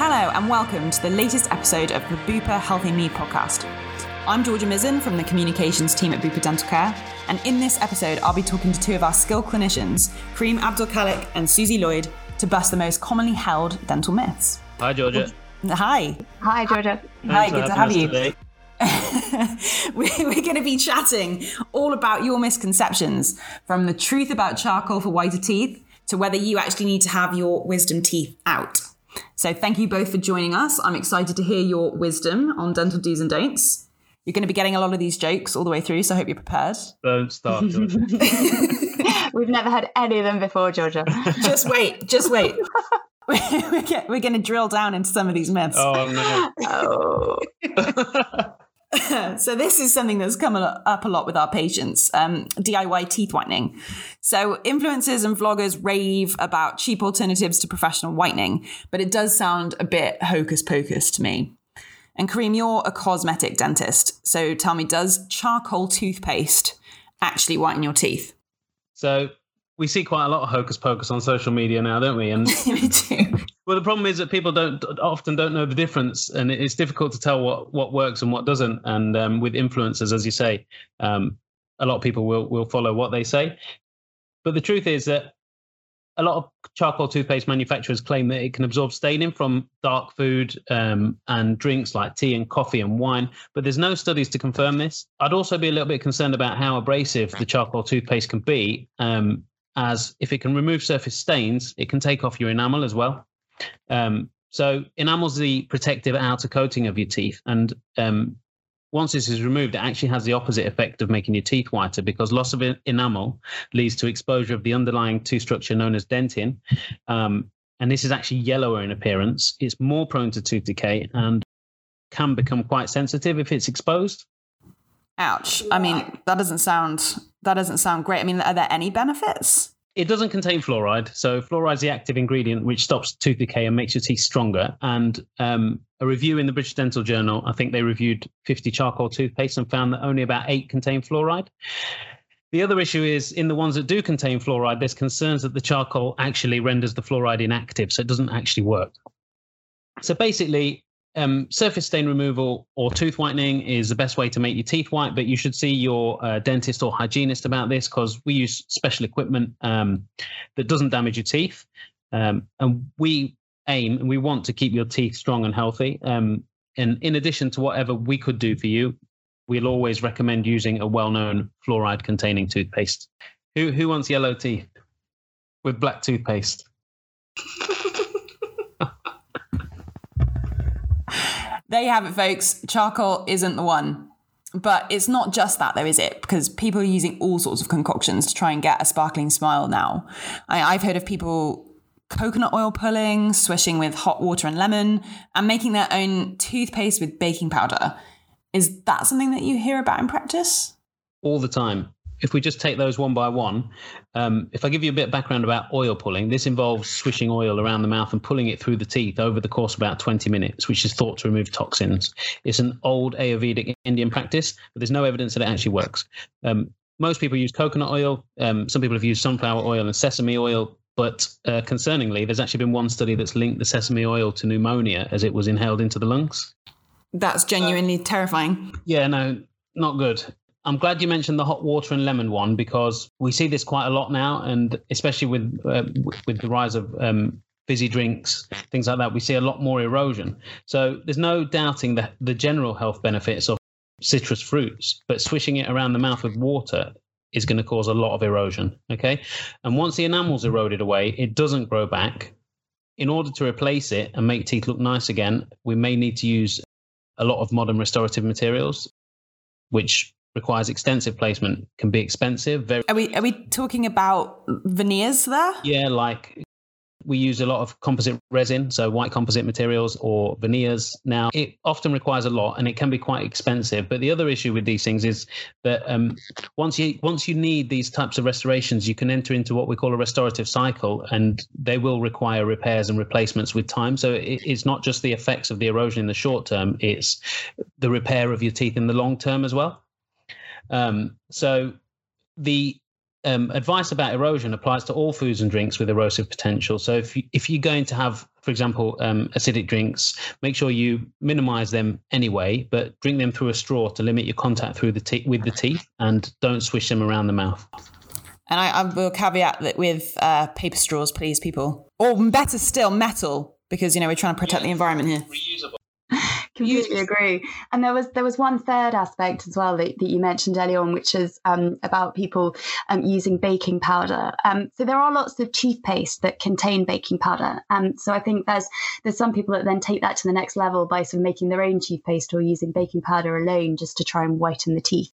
Hello and welcome to the latest episode of the Bupa Healthy Me podcast. I'm Georgia Mizzen from the communications team at Bupa Dental Care, and in this episode I'll be talking to two of our skilled clinicians, Karim Abdel-Khalek and Susie Lloyd, to bust the most commonly held dental myths. Hi Georgia. Hi. Hi Georgia. Hi, good to have you. We're going to be chatting all about your misconceptions, from the truth about charcoal for whiter teeth to whether you actually need to have your wisdom teeth out. So thank you both for joining us. I'm excited to hear your wisdom on dental do's and don'ts. You're going to be getting a lot of these jokes all the way through, so I hope you're prepared. Don't start, Georgia. We've never had any of them before, Georgia. Just wait. We're going to drill down into some of these myths. Oh, no. Oh. So this is something that's come up a lot with our patients, DIY teeth whitening. So influencers and vloggers rave about cheap alternatives to professional whitening, but it does sound a bit hocus pocus to me. And Karim, you're a cosmetic dentist. So tell me, does charcoal toothpaste actually whiten your teeth? So we see quite a lot of hocus pocus on social media now, don't we? And we do. Well, the problem is that people often don't know the difference, and it's difficult to tell what works and what doesn't. And with influencers, as you say, a lot of people will follow what they say. But the truth is that a lot of charcoal toothpaste manufacturers claim that it can absorb staining from dark food and drinks like tea and coffee and wine, but there's no studies to confirm this. I'd also be a little bit concerned about how abrasive the charcoal toothpaste can be, as if it can remove surface stains, it can take off your enamel as well. So enamel's the protective outer coating of your teeth, and once this is removed, it actually has the opposite effect of making your teeth whiter, because loss of enamel leads to exposure of the underlying tooth structure known as dentin, and this is actually yellower in appearance. It's more prone to tooth decay and can become quite sensitive if it's exposed. Ouch. I mean, that doesn't sound great. I mean, are there any benefits? It doesn't contain fluoride. So fluoride is the active ingredient which stops tooth decay and makes your teeth stronger. And a review in the British Dental Journal, I think they reviewed 50 charcoal toothpaste and found that only about 8 contain fluoride. The other issue is, in the ones that do contain fluoride, there's concerns that the charcoal actually renders the fluoride inactive, so it doesn't actually work. So basically, surface stain removal or tooth whitening is the best way to make your teeth white, but you should see your dentist or hygienist about this, because we use special equipment that doesn't damage your teeth, and we aim and we want to keep your teeth strong and healthy, and in addition to whatever we could do for you, we'll always recommend using a well-known fluoride containing toothpaste. Who wants yellow teeth with black toothpaste? There you have it, folks. Charcoal isn't the one. But it's not just that, though, is it? Because people are using all sorts of concoctions to try and get a sparkling smile now. I've heard of people coconut oil pulling, swishing with hot water and lemon, and making their own toothpaste with baking powder. Is that something that you hear about in practice? All the time. If we just take those one by one, if I give you a bit of background about oil pulling, this involves swishing oil around the mouth and pulling it through the teeth over the course of about 20 minutes, which is thought to remove toxins. It's an old Ayurvedic Indian practice, but there's no evidence that it actually works. Most people use coconut oil. Some people have used sunflower oil and sesame oil, but concerningly, there's actually been one study that's linked the sesame oil to pneumonia as it was inhaled into the lungs. That's genuinely terrifying. Yeah, no, not good. I'm glad you mentioned the hot water and lemon one, because we see this quite a lot now, and especially with the rise of fizzy drinks, things like that, we see a lot more erosion. So there's no doubting the general health benefits of citrus fruits, but swishing it around the mouth with water is going to cause a lot of erosion, okay? And once the enamel's eroded away, it doesn't grow back. In order to replace it and make teeth look nice again, we may need to use a lot of modern restorative materials, which requires extensive placement, can be expensive. Are we talking about veneers there? Yeah, like we use a lot of composite resin, so white composite materials or veneers. Now, it often requires a lot and it can be quite expensive. But the other issue with these things is that once you need these types of restorations, you can enter into what we call a restorative cycle, and they will require repairs and replacements with time. So it's not just the effects of the erosion in the short term, it's the repair of your teeth in the long term as well. So the advice about erosion applies to all foods and drinks with erosive potential. So if you're going to have, for example, acidic drinks, make sure you minimize them anyway, but drink them through a straw to limit your contact through the with the teeth, and don't swish them around the mouth. And I will caveat that with paper straws, please, people. Or better still, metal, because, you know, we're trying to protect the environment here. Reusable. Completely agree. And there was one third aspect as well that you mentioned earlier on, which is about people using baking powder. So there are lots of toothpaste that contain baking powder. So I think there's some people that then take that to the next level by sort of making their own toothpaste or using baking powder alone just to try and whiten the teeth.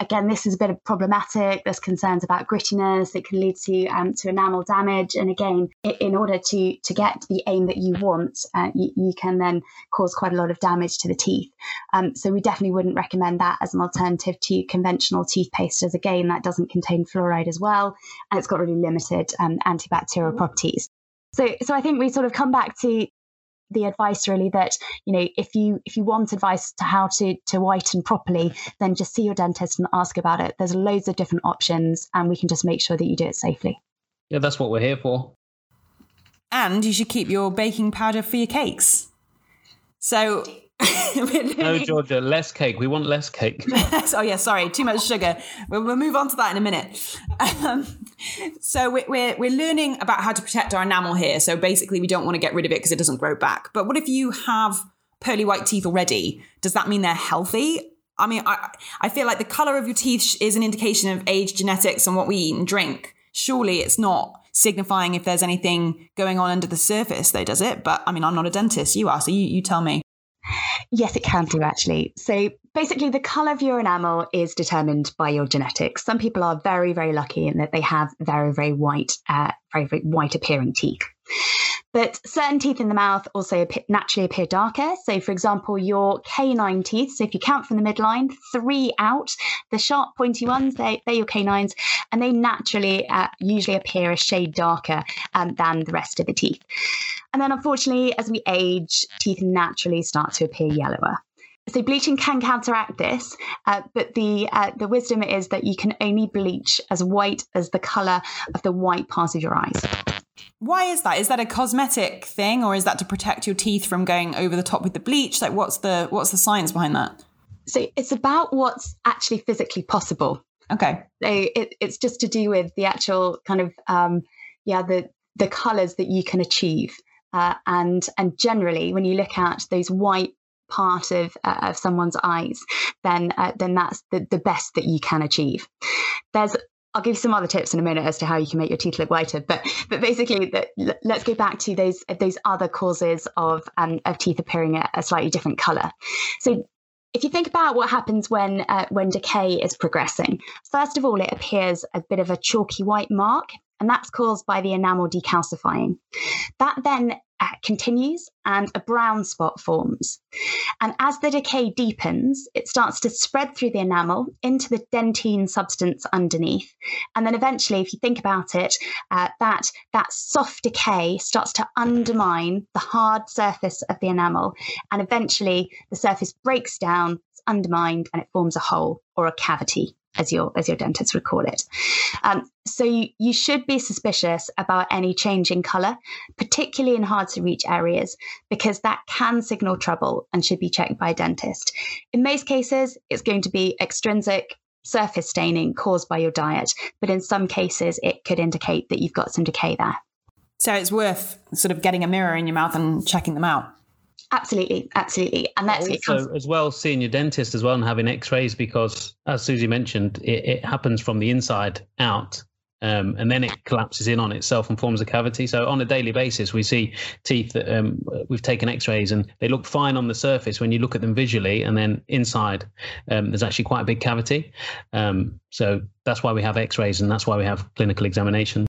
Again, this is a bit of problematic. There's concerns about grittiness. It can lead to enamel damage. And again, in order to get the aim that you want, you can then cause quite a lot of damage to the teeth. So we definitely wouldn't recommend that as an alternative to conventional toothpaste, as again, that doesn't contain fluoride as well. And it's got really limited antibacterial properties. So I think we sort of come back to the advice really that, you know, if you want advice to how to whiten properly, then just see your dentist and ask about it. There's loads of different options, and we can just make sure that you do it safely. Yeah, that's what we're here for. And you should keep your baking powder for your cakes. So no, Georgia, less cake. We want less cake. Oh yeah, sorry, too much sugar. We'll move on to that in a minute. So we're learning about how to protect our enamel here. So basically, we don't want to get rid of it because it doesn't grow back. But what if you have pearly white teeth already? Does that mean they're healthy? I mean, I feel like the color of your teeth is an indication of age, genetics, and what we eat and drink. Surely it's not signifying if there's anything going on under the surface, though, does it? But I mean, I'm not a dentist. You are, so you tell me. Yes, it can do actually. So basically the colour of your enamel is determined by your genetics. Some people are very, very lucky in that they have very, very white, appearing teeth. But certain teeth in the mouth also naturally appear darker. So for example, your canine teeth, so if you count from the midline, 3 out, the sharp pointy ones, they're your canines, and they naturally usually appear a shade darker than the rest of the teeth. And then unfortunately, as we age, teeth naturally start to appear yellower. So bleaching can counteract this, but the wisdom is that you can only bleach as white as the colour of the white part of your eyes. Why is that? Is that a cosmetic thing, or is that to protect your teeth from going over the top with the bleach? Like, what's the science behind that? So it's about what's actually physically possible. Okay. So it's just to do with the actual kind of the colours that you can achieve. And generally, when you look at those white part of someone's eyes, then that's the best that you can achieve. I'll give you some other tips in a minute as to how you can make your teeth look whiter, but basically, let's go back to those other causes of teeth appearing a slightly different colour. So if you think about what happens when decay is progressing, first of all, it appears a bit of a chalky white mark, and that's caused by the enamel decalcifying. That then continues and a brown spot forms. And as the decay deepens, it starts to spread through the enamel into the dentine substance underneath. And then eventually, if you think about it, that soft decay starts to undermine the hard surface of the enamel. And eventually, the surface breaks down, it's undermined, and it forms a hole or a cavity, as your dentist would call it. So you should be suspicious about any change in colour, particularly in hard-to-reach areas, because that can signal trouble and should be checked by a dentist. In most cases, it's going to be extrinsic surface staining caused by your diet, but in some cases, it could indicate that you've got some decay there. So it's worth sort of getting a mirror in your mouth and checking them out. Absolutely, absolutely. And that's also, as well, seeing your dentist as well and having x-rays, because as Susie mentioned, it happens from the inside out, and then it collapses in on itself and forms a cavity. So on a daily basis, we see teeth that we've taken x-rays and they look fine on the surface when you look at them visually, and then inside there's actually quite a big cavity. So that's why we have x-rays, and that's why we have clinical examination.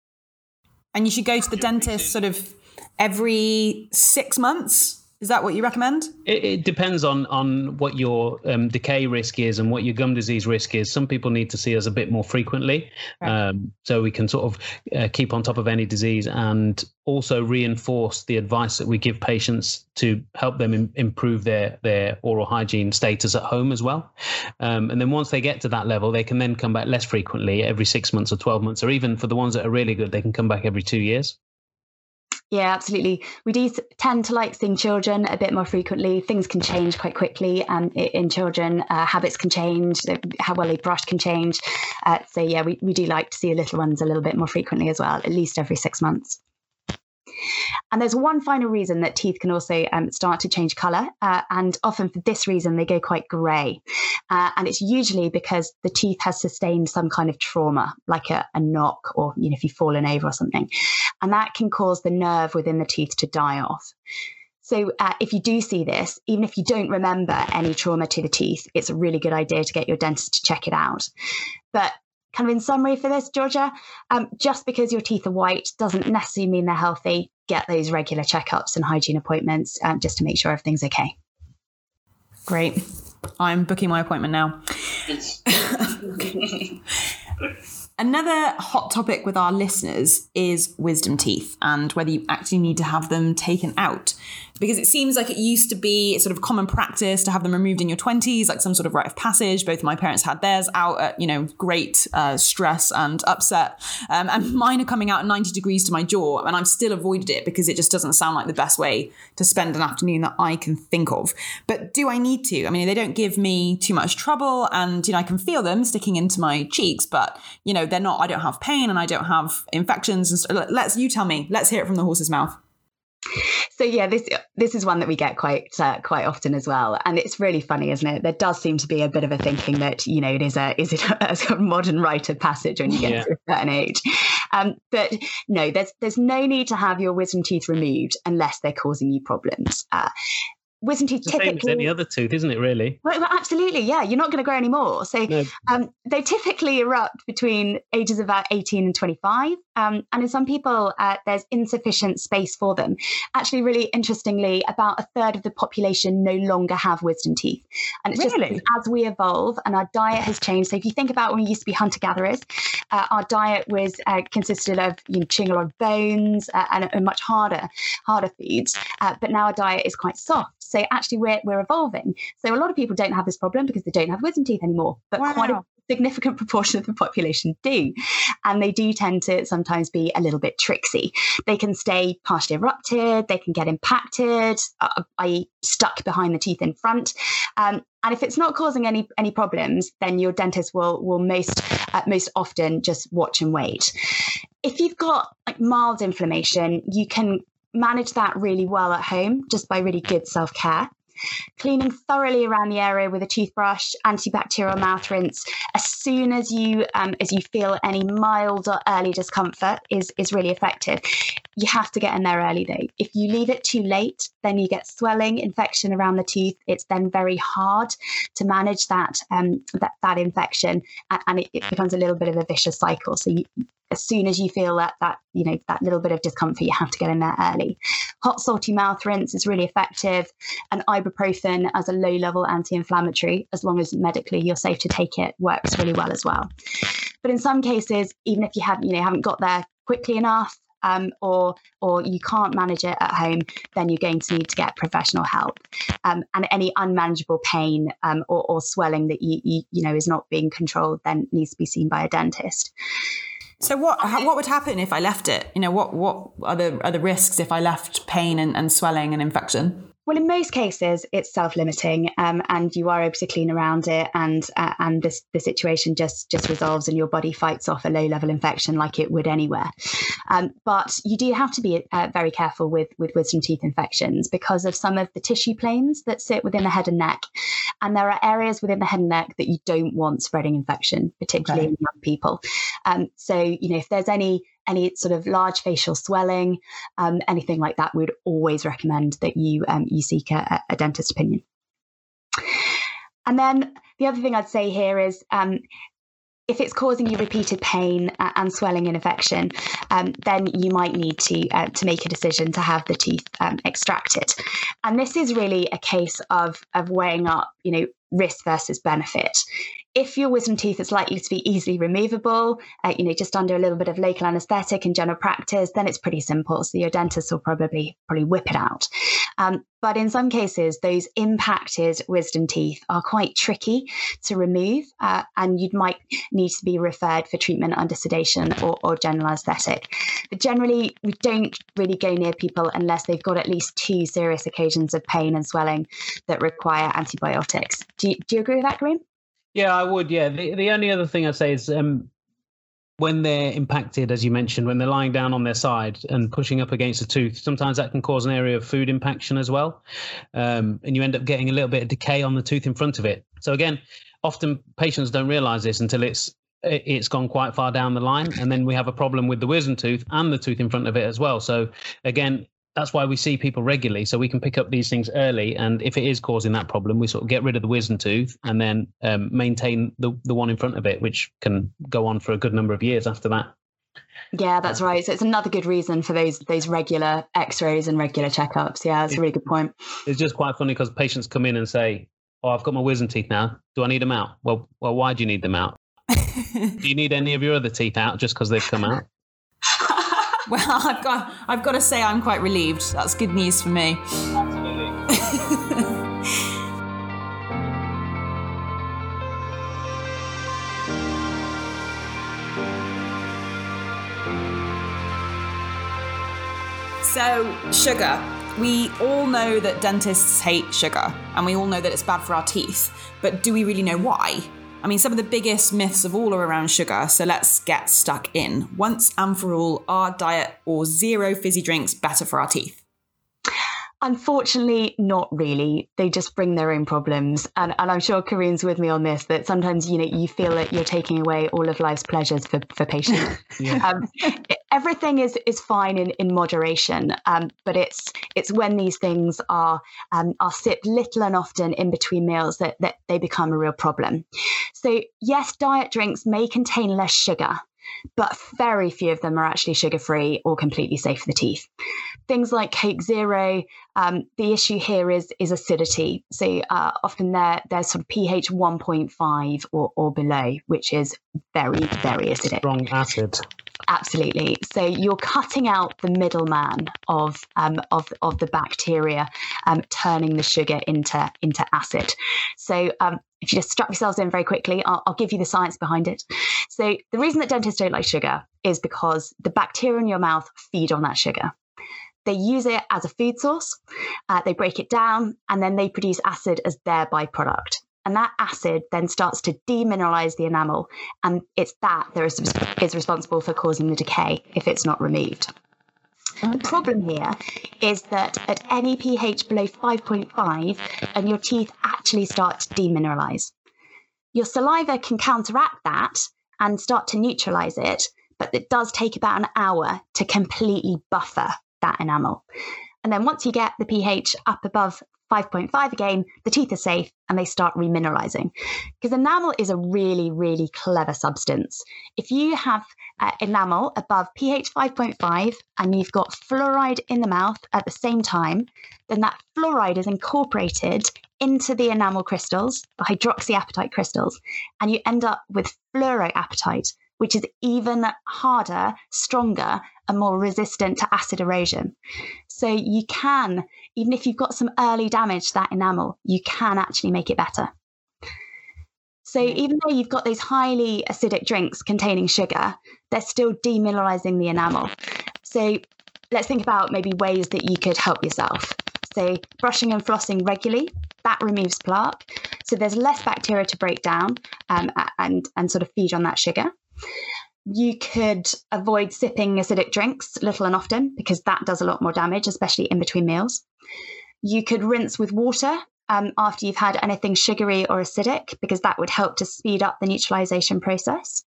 And you should go to the dentist sort of every 6 months. Is that what you recommend? It depends on what your decay risk is and what your gum disease risk is. Some people need to see us a bit more frequently, right, so we can sort of keep on top of any disease and also reinforce the advice that we give patients to help them improve their oral hygiene status at home as well. And then once they get to that level, they can then come back less frequently, every 6 months or 12 months, or even for the ones that are really good, they can come back every 2 years. Yeah, absolutely. We do tend to like seeing children a bit more frequently. Things can change quite quickly in children. Habits can change. How well they brush can change. So yeah, we do like to see little ones a little bit more frequently as well, at least every 6 months. And there's one final reason that teeth can also start to change colour, and often for this reason they go quite grey, and it's usually because the tooth has sustained some kind of trauma, like a knock, or if you've fallen over or something, and that can cause the nerve within the tooth to die off. So if you do see this, even if you don't remember any trauma to the teeth, it's a really good idea to get your dentist to check it out. But kind of in summary for this, Georgia, just because your teeth are white doesn't necessarily mean they're healthy. Get those regular checkups and hygiene appointments just to make sure everything's okay. Great. I'm booking my appointment now. Another hot topic with our listeners is wisdom teeth and whether you actually need to have them taken out. Because it seems like it used to be sort of common practice to have them removed in your 20s, like some sort of rite of passage. Both of my parents had theirs out at, great stress and upset. And mine are coming out at 90 degrees to my jaw, and I've still avoided it because it just doesn't sound like the best way to spend an afternoon that I can think of. But do I need to? I mean, they don't give me too much trouble, and, I can feel them sticking into my cheeks, but, they're not, I don't have pain and I don't have infections. And so you tell me, let's hear it from the horse's mouth. So yeah, this is one that we get quite often as well, and it's really funny, isn't it? There does seem to be a bit of a thinking that it is a sort of modern rite of passage when you get to a certain age, but no, there's no need to have your wisdom teeth removed unless they're causing you problems. Wisdom teeth typically... Same as any other tooth, isn't it, really? Well, absolutely, yeah. You're not going to grow any more. So no. They typically erupt between ages of about 18 and 25. And in some people, there's insufficient space for them. Actually, really interestingly, about a third of the population no longer have wisdom teeth. And it's just as we evolve and our diet has changed. So if you think about when we used to be hunter-gatherers, our diet was consisted of chewing a lot of bones and much harder foods. But now our diet is quite soft. So actually we're evolving. So a lot of people don't have this problem because they don't have wisdom teeth anymore, but quite a significant proportion of the population do. And they do tend to sometimes be a little bit tricksy. They can stay partially erupted, they can get impacted, i.e. stuck behind the teeth in front. And if it's not causing any problems, then your dentist will most often just watch and wait. If you've got mild inflammation, you can manage that really well at home just by really good self-care, cleaning thoroughly around the area with a toothbrush, antibacterial mouth rinse as soon as you feel any mild or early discomfort is really effective. You have to get in there early though. If you leave it too late, then you get swelling, infection around the tooth. It's then very hard to manage that infection, and it becomes a little bit of a vicious cycle. So as soon as you feel that little bit of discomfort, you have to get in there early. Hot salty mouth rinse is really effective, and ibuprofen as a low-level anti-inflammatory, as long as medically you're safe to take it, works really well as well. But in some cases, even if you haven't got there quickly enough, or you can't manage it at home, then you're going to need to get professional help. And any unmanageable pain or swelling that you is not being controlled then needs to be seen by a dentist. So what would happen if I left it? What are the risks if I left pain and swelling and infection? Well, in most cases, it's self-limiting, and you are able to clean around it, and the situation just resolves, and your body fights off a low-level infection like it would anywhere. But you do have to be very careful with wisdom teeth infections because of some of the tissue planes that sit within the head and neck, and there are areas within the head and neck that you don't want spreading infection, particularly in young people. So if there's any sort of large facial swelling, anything like that, we'd always recommend that you seek a dentist opinion. And then the other thing I'd say here is If it's causing you repeated pain and swelling and infection, then you might need to make a decision to have the teeth extracted. And this is really a case of weighing up, you know, risk versus benefit. If your wisdom teeth is likely to be easily removable, you know, just under a little bit of local anaesthetic in general practice, then it's pretty simple. So your dentist will probably whip it out. But in some cases, those impacted wisdom teeth are quite tricky to remove, and you might need to be referred for treatment under sedation or general anaesthetic. But generally, we don't really go near people unless they've got at least two serious occasions of pain and swelling that require antibiotics. Do you agree with that, Karim? Yeah, I would. Yeah. The only other thing I'd say is when they're impacted, as you mentioned, when they're lying down on their side and pushing up against a tooth, sometimes that can cause an area of food impaction as well. And you end up getting a little bit of decay on the tooth in front of it. So again, often patients don't realize this until it's gone quite far down the line. And then we have a problem with the wisdom tooth and the tooth in front of it as well. So again, that's why we see people regularly, so we can pick up these things early. And if it is causing that problem, we sort of get rid of the wisdom tooth and then maintain the one in front of it, which can go on for a good number of years after that. Yeah, that's right. So it's another good reason for those regular x-rays and regular checkups. Yeah, that's a really good point. It's just quite funny because patients come in and say, oh, I've got my wisdom teeth now. Do I need them out? Well, why do you need them out? Do you need any of your other teeth out just because they've come out? Well, I've got to say I'm quite relieved. That's good news for me. Absolutely. So, sugar. We all know that dentists hate sugar, and we all know that it's bad for our teeth. But do we really know why? I mean, some of the biggest myths of all are around sugar, so let's get stuck in. Once and for all, are diet or zero fizzy drinks better for our teeth? Unfortunately, not really. They just bring their own problems. And I'm sure Karim's with me on this, that sometimes, you know, you feel that you're taking away all of life's pleasures for patients. Yeah. Everything is fine in moderation, but it's when these things are sipped little and often in between meals that they become a real problem. So yes, diet drinks may contain less sugar, but very few of them are actually sugar-free or completely safe for the teeth. Things like Coke Zero, the issue here is acidity. So often they're sort of pH 1.5 or below, which is very, very acidic. Strong acid. Absolutely. So you're cutting out the middleman of the bacteria, turning the sugar into acid. So if you just strap yourselves in very quickly, I'll give you the science behind it. So the reason that dentists don't like sugar is because the bacteria in your mouth feed on that sugar. They use it as a food source. They break it down, and then they produce acid as their byproduct. And that acid then starts to demineralize the enamel. And it's that that is responsible for causing the decay if it's not removed. Okay. The problem here is that at any pH below 5.5, and your teeth actually start to demineralize. Your saliva can counteract that and start to neutralize it, but it does take about an hour to completely buffer that enamel. And then once you get the pH up above 5.5 again, the teeth are safe and they start remineralizing. Because enamel is a really, really clever substance. If you have enamel above pH 5.5 and you've got fluoride in the mouth at the same time, then that fluoride is incorporated into the enamel crystals, the hydroxyapatite crystals, and you end up with fluoroapatite, which is even harder, stronger, and more resistant to acid erosion. So you can, even if you've got some early damage to that enamel, you can actually make it better. So even though you've got those highly acidic drinks containing sugar, they're still demineralizing the enamel. So let's think about maybe ways that you could help yourself. So brushing and flossing regularly, that removes plaque. So there's less bacteria to break down and sort of feed on that sugar. You could avoid sipping acidic drinks little and often, because that does a lot more damage, especially in between meals. You could rinse with water after you've had anything sugary or acidic, because that would help to speed up the neutralization process.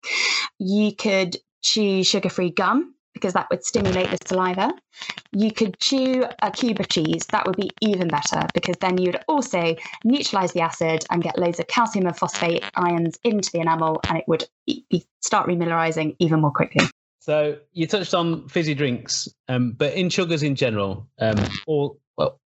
You could chew sugar-free gum. because that would stimulate the saliva. You could chew a cube of cheese. That would be even better, because then you'd also neutralize the acid and get loads of calcium and phosphate ions into the enamel, and it would start remillerizing even more quickly. So you touched on fizzy drinks, but in sugars in general, well,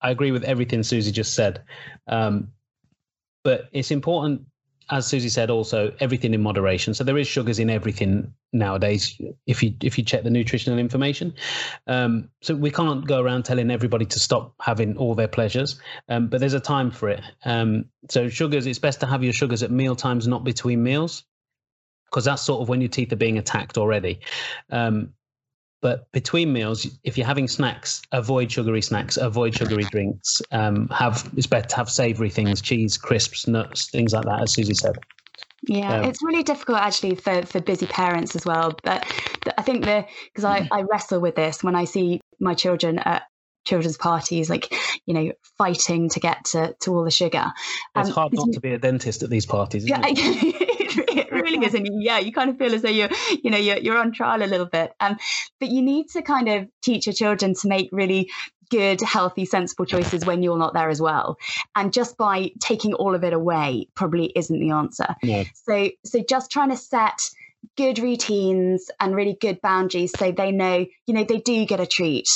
I agree with everything Susie just said, but it's important, as Susie said, also everything in moderation. So there is sugars in everything nowadays, if you check the nutritional information. So we can't go around telling everybody to stop having all their pleasures, but there's a time for it. So sugars, it's best to have your sugars at meal times, not between meals, because that's sort of when your teeth are being attacked already. But between meals, if you're having snacks, avoid sugary snacks, avoid sugary drinks. It's better to have savoury things, cheese, crisps, nuts, things like that, as Susie said. Yeah, it's really difficult actually for busy parents as well. But I think because I wrestle with this when I see my children at children's parties, like, you know, fighting to get to all the sugar. It's hard not to be a dentist at these parties, isn't it? It really is, and yeah, you kind of feel as though you're on trial a little bit. But you need to kind of teach your children to make really good, healthy, sensible choices when you're not there as well. And just by taking all of it away probably isn't the answer. Yeah. So just trying to set good routines and really good boundaries, so they know, you know, they do get a treat.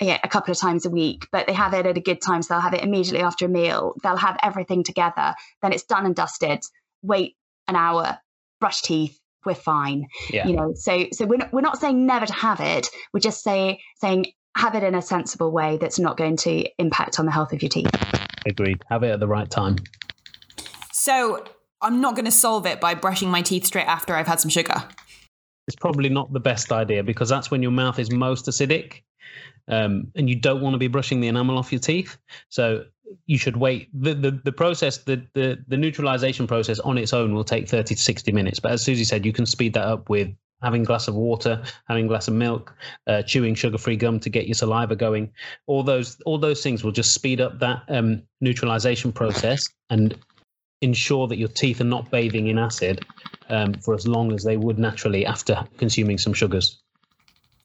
Yeah, a couple of times a week, but they have it at a good time, so they'll have it immediately after a meal. They'll have everything together. Then it's done and dusted. Wait an hour, brush teeth, we're fine. Yeah. You know, so we're not saying never to have it. We're just saying have it in a sensible way that's not going to impact on the health of your teeth. Agreed. Have it at the right time. So I'm not going to solve it by brushing my teeth straight after I've had some sugar. It's probably not the best idea, because that's when your mouth is most acidic, and you don't want to be brushing the enamel off your teeth. So you should wait. The process, the neutralization process on its own will take 30 to 60 minutes. But as Susie said, you can speed that up with having a glass of water, having a glass of milk, chewing sugar-free gum to get your saliva going. All those things will just speed up that neutralization process and ensure that your teeth are not bathing in acid for as long as they would naturally after consuming some sugars.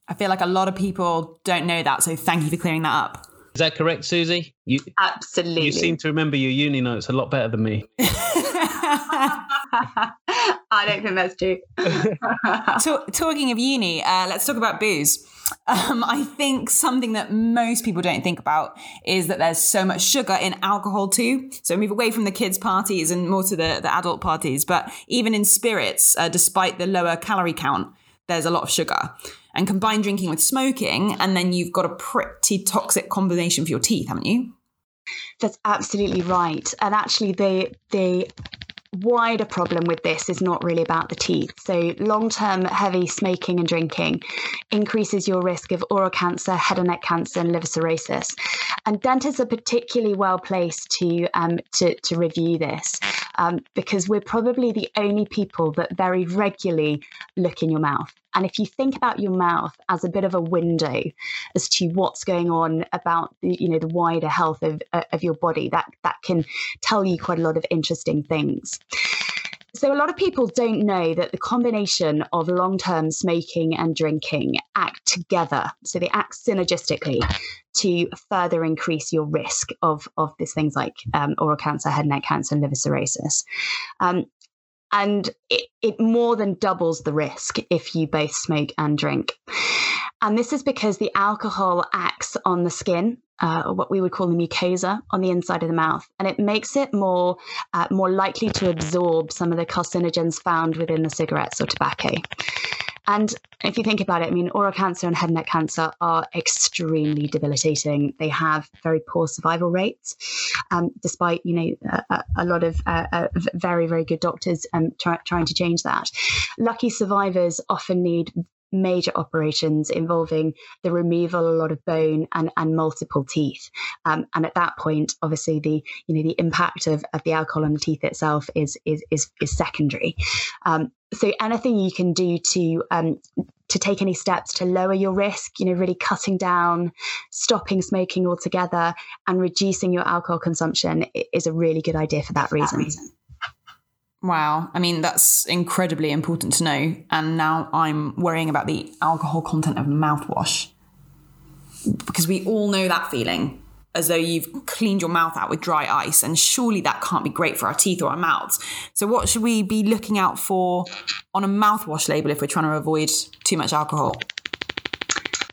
I feel like a lot of people don't know that, so thank you for clearing that up. Is that correct, Susie? Absolutely. You seem to remember your uni notes a lot better than me. I don't think that's true. Talking of uni, let's talk about booze. I think something that most people don't think about is that there's so much sugar in alcohol too. So move away from the kids' parties and more to the adult parties. But even in spirits, despite the lower calorie count, there's a lot of sugar. And combine drinking with smoking, and then you've got a pretty toxic combination for your teeth, haven't you? That's absolutely right. And actually the wider problem with this is not really about the teeth. So long-term heavy smoking and drinking increases your risk of oral cancer, head and neck cancer, and liver cirrhosis. And dentists are particularly well placed to review this, because we're probably the only people that very regularly look in your mouth. And if you think about your mouth as a bit of a window as to what's going on about the wider health of your body, that can tell you quite a lot of interesting things. So a lot of people don't know that the combination of long-term smoking and drinking act together. So they act synergistically to further increase your risk of these things like oral cancer, head and neck cancer, and liver cirrhosis. And it more than doubles the risk if you both smoke and drink. And this is because the alcohol acts on the skin, or what we would call the mucosa on the inside of the mouth. And it makes it more likely to absorb some of the carcinogens found within the cigarettes or tobacco. And if you think about it, I mean, oral cancer and head and neck cancer are extremely debilitating. They have very poor survival rates, despite, a lot of very, very good doctors trying to change that. Lucky survivors often need major operations involving the removal of a lot of bone and multiple teeth. And at that point, obviously, the impact of the alcohol on the teeth itself is secondary. So anything you can do to take any steps to lower your risk, really cutting down, stopping smoking altogether, and reducing your alcohol consumption is a really good idea for that reason. Wow. I mean, that's incredibly important to know. And now I'm worrying about the alcohol content of mouthwash, because we all know that feeling, as though you've cleaned your mouth out with dry ice, and surely that can't be great for our teeth or our mouths. So what should we be looking out for on a mouthwash label if we're trying to avoid too much alcohol?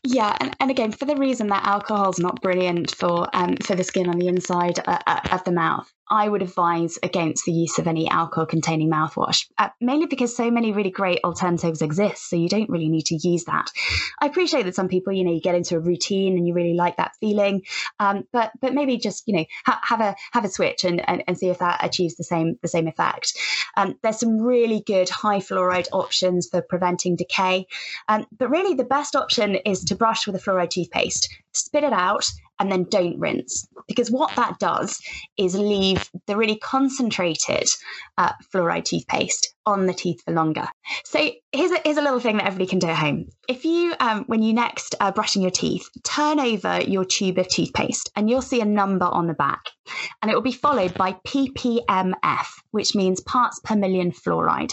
Yeah, and again, for the reason that alcohol's not brilliant for the skin on the inside of the mouth, I would advise against the use of any alcohol-containing mouthwash, mainly because so many really great alternatives exist, so you don't really need to use that. I appreciate that some people, you know, you get into a routine and you really like that feeling, but maybe just, you know, have a switch and see if that achieves the same effect. There's some really good high fluoride options for preventing decay, but really the best option is to brush with a fluoride toothpaste, spit it out, and then don't rinse, because what that does is leave the really concentrated fluoride toothpaste on the teeth for longer. So here's a little thing that everybody can do at home. If you, when you next are brushing your teeth, turn over your tube of toothpaste and you'll see a number on the back, and it will be followed by PPMF, which means parts per million fluoride.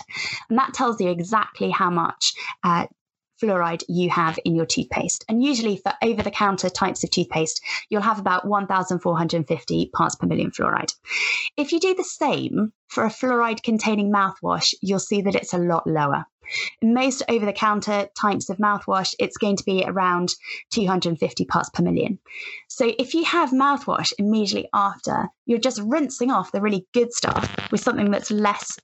And that tells you exactly how much fluoride you have in your toothpaste. And usually for over-the-counter types of toothpaste, you'll have about 1,450 parts per million fluoride. If you do the same for a fluoride-containing mouthwash, you'll see that it's a lot lower. In most over-the-counter types of mouthwash, it's going to be around 250 parts per million. So if you have mouthwash immediately after, you're just rinsing off the really good stuff with something that's less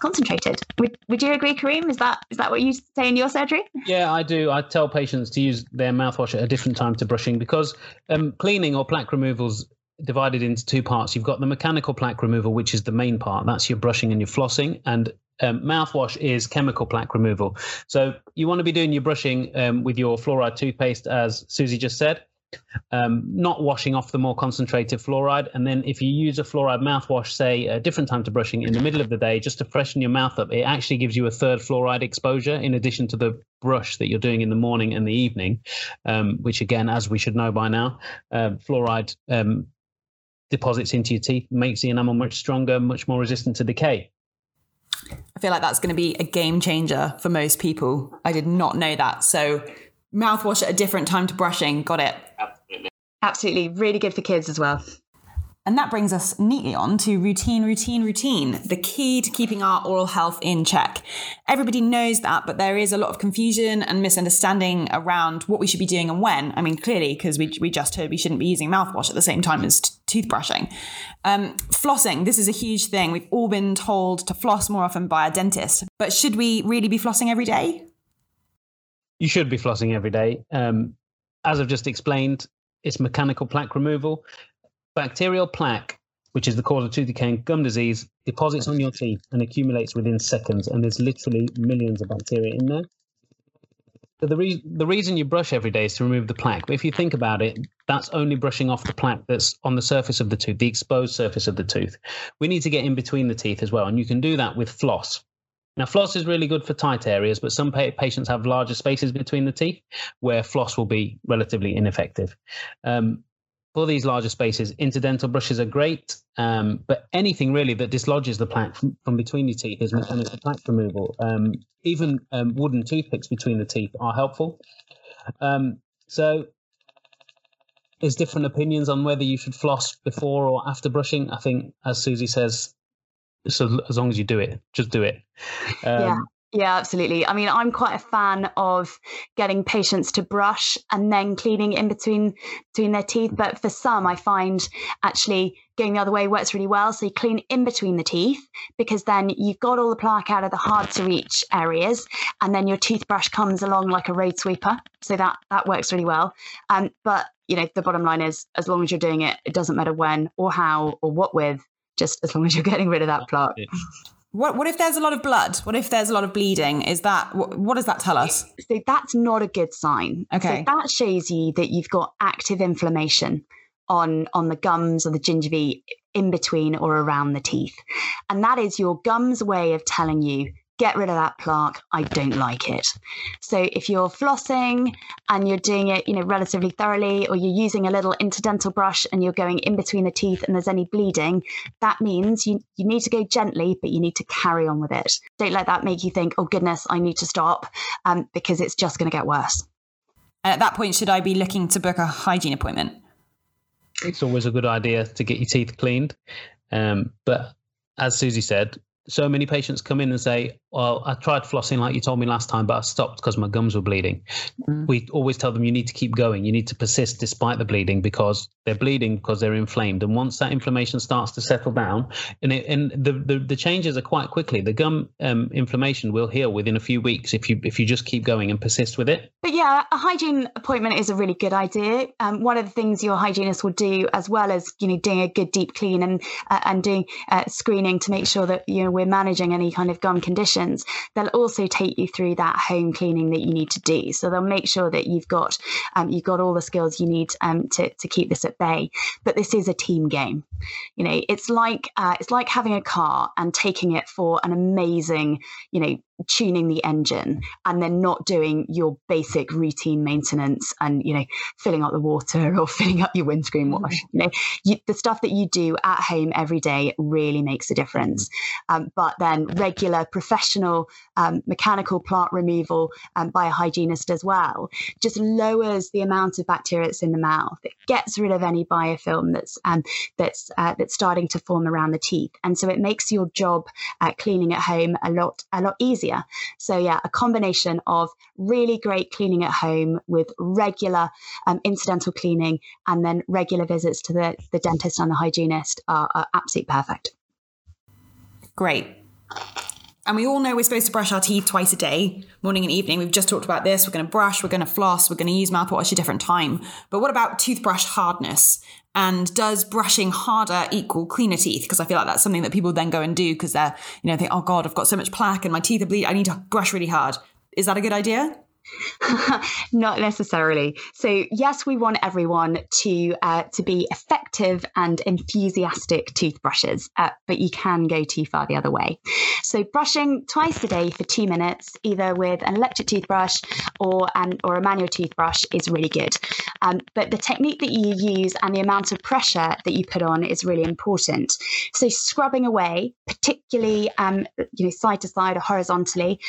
concentrated. Would you agree, Karim? Is that what you say in your surgery? Yeah, I do. I tell patients to use their mouthwash at a different time to brushing, because cleaning or plaque removals divided into two parts. You've got the mechanical plaque removal, which is the main part. That's your brushing and your flossing. And mouthwash is chemical plaque removal. So you want to be doing your brushing with your fluoride toothpaste, as Susie just said, not washing off the more concentrated fluoride. And then if you use a fluoride mouthwash, say a different time to brushing in the middle of the day, just to freshen your mouth up, it actually gives you a third fluoride exposure in addition to the brush that you're doing in the morning and the evening, which again, as we should know by now, fluoride deposits into your teeth, makes the enamel much stronger, much more resistant to decay. I feel like that's going to be a game changer for most people. I did not know that. So mouthwash at a different time to brushing. Got it. Absolutely. Really good for kids as well. And that brings us neatly on to routine, the key to keeping our oral health in check. Everybody knows that, but there is a lot of confusion and misunderstanding around what we should be doing and when. I mean, clearly, because we just heard we shouldn't be using mouthwash at the same time as toothbrushing. Flossing, this is a huge thing. We've all been told to floss more often by our dentist, but should we really be flossing every day? You should be flossing every day. As I've just explained, it's mechanical plaque removal. Bacterial plaque, which is the cause of tooth decay and gum disease, deposits on your teeth and accumulates within seconds, and there's literally millions of bacteria in there. So the reason you brush every day is to remove the plaque. But if you think about it, that's only brushing off the plaque that's on the surface of the tooth, the exposed surface of the tooth. We need to get in between the teeth as well, and you can do that with floss. Now, floss is really good for tight areas, but some patients have larger spaces between the teeth where floss will be relatively ineffective. For these larger spaces, interdental brushes are great, but anything really that dislodges the plaque from between your teeth is mechanical plaque removal. Even wooden toothpicks between the teeth are helpful. So there's different opinions on whether you should floss before or after brushing. I think, as Susie says, so as long as you do it, just do it. Yeah, absolutely. I mean, I'm quite a fan of getting patients to brush and then cleaning in between their teeth. But for some, I find actually going the other way works really well. So you clean in between the teeth, because then you've got all the plaque out of the hard to reach areas, and then your toothbrush comes along like a road sweeper. So that works really well. But, you know, the bottom line is, as long as you're doing it, it doesn't matter when or how or what with, just as long as you're getting rid of that plaque. Yeah. What if there's a lot of blood? What if there's a lot of bleeding? Is that what does that tell us? So that's not a good sign. Okay. So that shows you that you've got active inflammation on the gums or the gingivae in between or around the teeth. And that is your gum's way of telling you, get rid of that plaque. I don't like it. So if you're flossing and you're doing it, you know, relatively thoroughly, or you're using a little interdental brush and you're going in between the teeth and there's any bleeding, that means you need to go gently, but you need to carry on with it. Don't let that make you think, oh goodness, I need to stop, because it's just going to get worse. And at that point, should I be looking to book a hygiene appointment? It's always a good idea to get your teeth cleaned. But as Susie said, so many patients come in and say, well, I tried flossing like you told me last time, but I stopped because my gums were bleeding. Mm. We always tell them you need to keep going. You need to persist despite the bleeding, because they're bleeding because they're inflamed. And once that inflammation starts to settle down, and the changes are quite quickly. The gum inflammation will heal within a few weeks if you just keep going and persist with it. But yeah, a hygiene appointment is a really good idea. One of the things your hygienist will do, as well as, you know, doing a good deep clean and doing screening to make sure that, you know, we're managing any kind of gum conditions, they'll also take you through that home cleaning that you need to do. So they'll make sure that you've got all the skills you need to keep this at bay. But this is a team game. You know, it's like having a car and taking it for an amazing, you know, tuning the engine, and then not doing your basic routine maintenance and, you know, filling up the water or filling up your windscreen wash. You know, the stuff that you do at home every day really makes a difference. But then regular professional mechanical plaque removal by a hygienist as well just lowers the amount of bacteria that's in the mouth. It gets rid of any biofilm that's starting to form around the teeth, and so it makes your job cleaning at home a lot easier. So yeah, a combination of really great cleaning at home with regular incidental cleaning, and then regular visits to the dentist and the hygienist are absolutely perfect. Great. And we all know we're supposed to brush our teeth twice a day, morning and evening. We've just talked about this. We're going to brush, we're going to floss, we're going to use mouthwash at a different time. But what about toothbrush hardness? And does brushing harder equal cleaner teeth? Because I feel like that's something that people then go and do because they're, you know, think, oh God, I've got so much plaque and my teeth are bleeding. I need to brush really hard. Is that a good idea? Not necessarily. So yes, we want everyone to be effective and enthusiastic toothbrushers, but you can go too far the other way. So brushing twice a day for 2 minutes, either with an electric toothbrush or a manual toothbrush, is really good. But the technique that you use and the amount of pressure that you put on is really important. So scrubbing away, particularly you know, side to side or horizontally,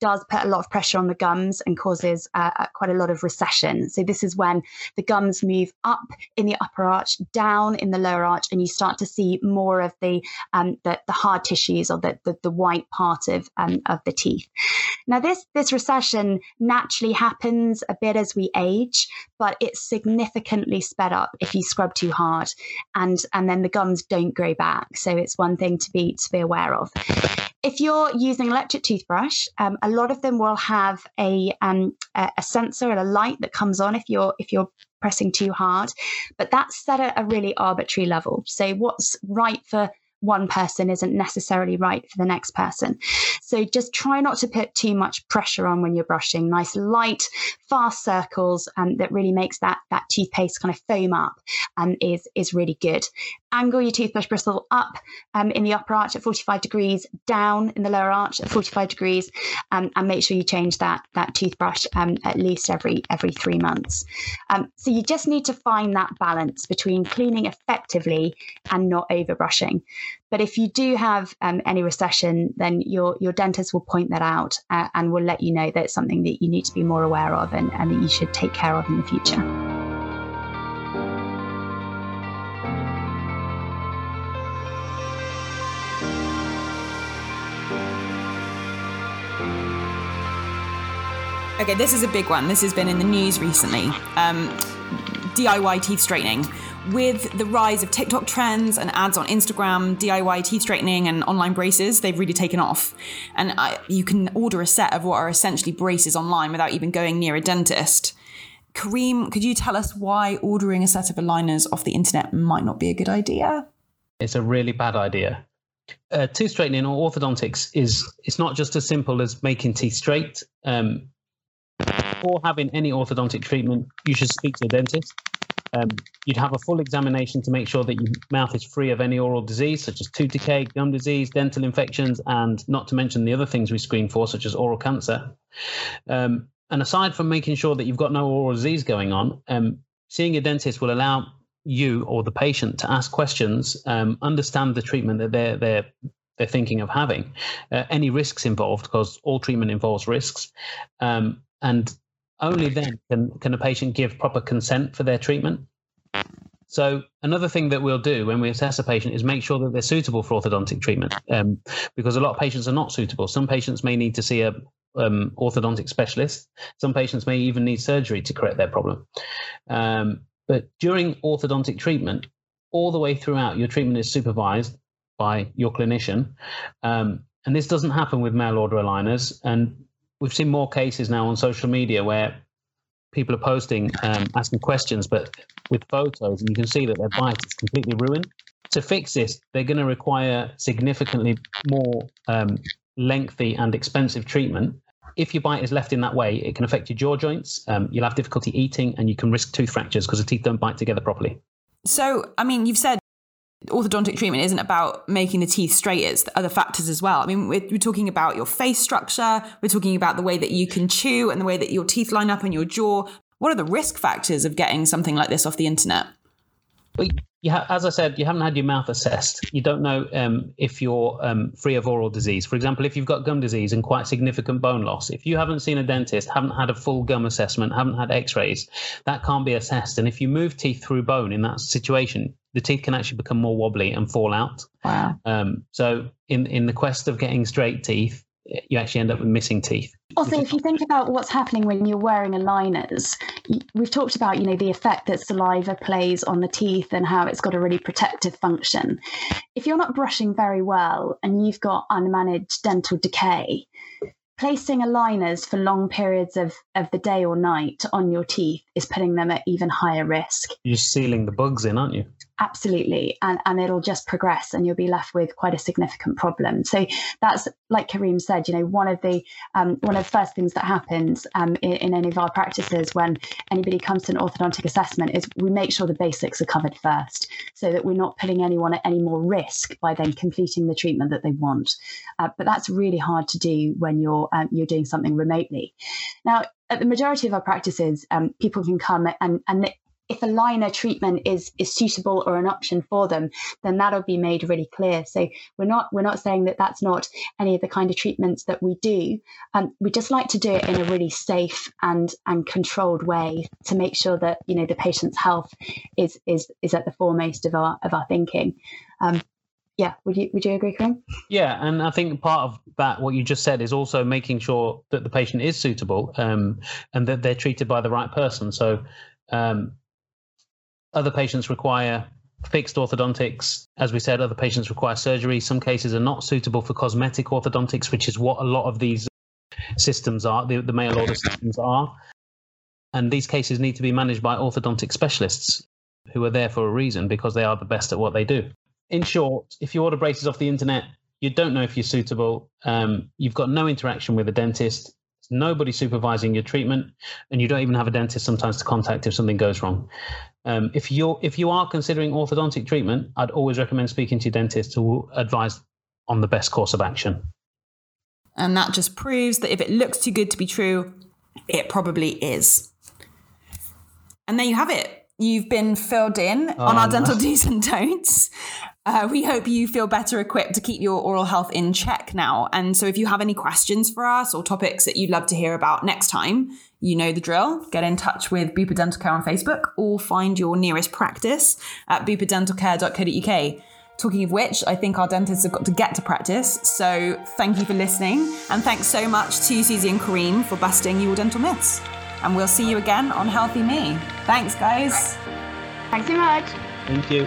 does put a lot of pressure on the gums and causes quite a lot of recession. So this is when the gums move up in the upper arch, down in the lower arch, and you start to see more of the hard tissues or the white part of the teeth. Now this recession naturally happens a bit as we age, but it's significantly sped up if you scrub too hard, and then the gums don't grow back. So it's one thing to be aware of. If you're using electric toothbrush, a lot of them will have a sensor and a light that comes on if you're pressing too hard, but that's set at a really arbitrary level. So what's right for one person isn't necessarily right for the next person. So just try not to put too much pressure on when you're brushing. Nice light, fast circles that really makes that toothpaste kind of foam up is really good. Angle your toothbrush bristle up in the upper arch at 45 degrees, down in the lower arch at 45 degrees, and make sure you change that toothbrush at least every 3 months. So you just need to find that balance between cleaning effectively and not overbrushing. But if you do have any recession, then your dentist will point that out and will let you know that it's something that you need to be more aware of and that you should take care of in the future. Okay, this is a big one. This has been in the news recently. DIY teeth straightening. With the rise of TikTok trends and ads on Instagram, DIY teeth straightening and online braces, they've really taken off. And you can order a set of what are essentially braces online without even going near a dentist. Karim, could you tell us why ordering a set of aligners off the internet might not be a good idea? It's a really bad idea. Tooth straightening or orthodontics it's not just as simple as making teeth straight. Before having any orthodontic treatment, you should speak to a dentist. You'd have a full examination to make sure that your mouth is free of any oral disease, such as tooth decay, gum disease, dental infections, and not to mention the other things we screen for, such as oral cancer. And aside from making sure that you've got no oral disease going on, seeing a dentist will allow you or the patient to ask questions, understand the treatment that they're thinking of having, any risks involved, because all treatment involves risks, and only then can a patient give proper consent for their treatment. So another thing that we'll do when we assess a patient is make sure that they're suitable for orthodontic treatment, because a lot of patients are not suitable. Some patients may need to see a orthodontic specialist. Some patients may even need surgery to correct their problem. But during orthodontic treatment, all the way throughout, your treatment is supervised by your clinician. And this doesn't happen with mail order aligners. And we've seen more cases now on social media where people are posting, asking questions, but with photos, and you can see that their bite is completely ruined. To fix this, they're going to require significantly more lengthy and expensive treatment. If your bite is left in that way, it can affect your jaw joints, you'll have difficulty eating, and you can risk tooth fractures because the teeth don't bite together properly. So, I mean, you've said orthodontic treatment isn't about making the teeth straight, it's the other factors as well. I mean, we're talking about your face structure, we're talking about the way that you can chew and the way that your teeth line up in your jaw. What are the risk factors of getting something like this off the internet? Well, as I said, you haven't had your mouth assessed. You don't know if you're free of oral disease. For example, if you've got gum disease and quite significant bone loss, if you haven't seen a dentist, haven't had a full gum assessment, haven't had x-rays, that can't be assessed. And if you move teeth through bone in that situation, the teeth can actually become more wobbly and fall out. Wow. So in the quest of getting straight teeth, you actually end up with missing teeth. Also, if you think about what's happening when you're wearing aligners, we've talked about, you know, the effect that saliva plays on the teeth and how it's got a really protective function. If you're not brushing very well and you've got unmanaged dental decay, placing aligners for long periods of the day or night on your teeth is putting them at even higher risk. You're sealing the bugs in, aren't you? Absolutely. And it'll just progress and you'll be left with quite a significant problem. So that's, like Karim said, you know, one of the first things that happens in any of our practices when anybody comes to an orthodontic assessment is we make sure the basics are covered first so that we're not putting anyone at any more risk by then completing the treatment that they want. But that's really hard to do when you're doing something remotely. Now, at the majority of our practices, people can come and if aligner treatment is suitable or an option for them, then that'll be made really clear. So we're not saying that that's not any of the kind of treatments that we do. We just like to do it in a really safe and controlled way to make sure that, you know, the patient's health is at the foremost of our thinking. Yeah, would you agree, Karim? Yeah, and I think part of that, what you just said, is also making sure that the patient is suitable and that they're treated by the right person. So. Other patients require fixed orthodontics. As we said, other patients require surgery. Some cases are not suitable for cosmetic orthodontics, which is what a lot of these systems are, the mail order systems are. And these cases need to be managed by orthodontic specialists who are there for a reason because they are the best at what they do. In short, if you order braces off the internet, you don't know if you're suitable. You've got no interaction with a dentist. Nobody supervising your treatment, and you don't even have a dentist sometimes to contact if something goes wrong. If you are considering orthodontic treatment, I'd always recommend speaking to your dentist who advise on the best course of action. And that just proves that if it looks too good to be true, it probably is. And there you have it. You've been filled in on our dental do's and don'ts. We hope you feel better equipped to keep your oral health in check now. And so if you have any questions for us or topics that you'd love to hear about next time, you know the drill. Get in touch with Bupa Dental Care on Facebook or find your nearest practice at bupadentalcare.co.uk. Talking of which, I think our dentists have got to get to practice. So thank you for listening. And thanks so much to Susie and Karim for busting your dental myths. And we'll see you again on Healthy Me. Thanks, guys. Thanks so much. Thank you.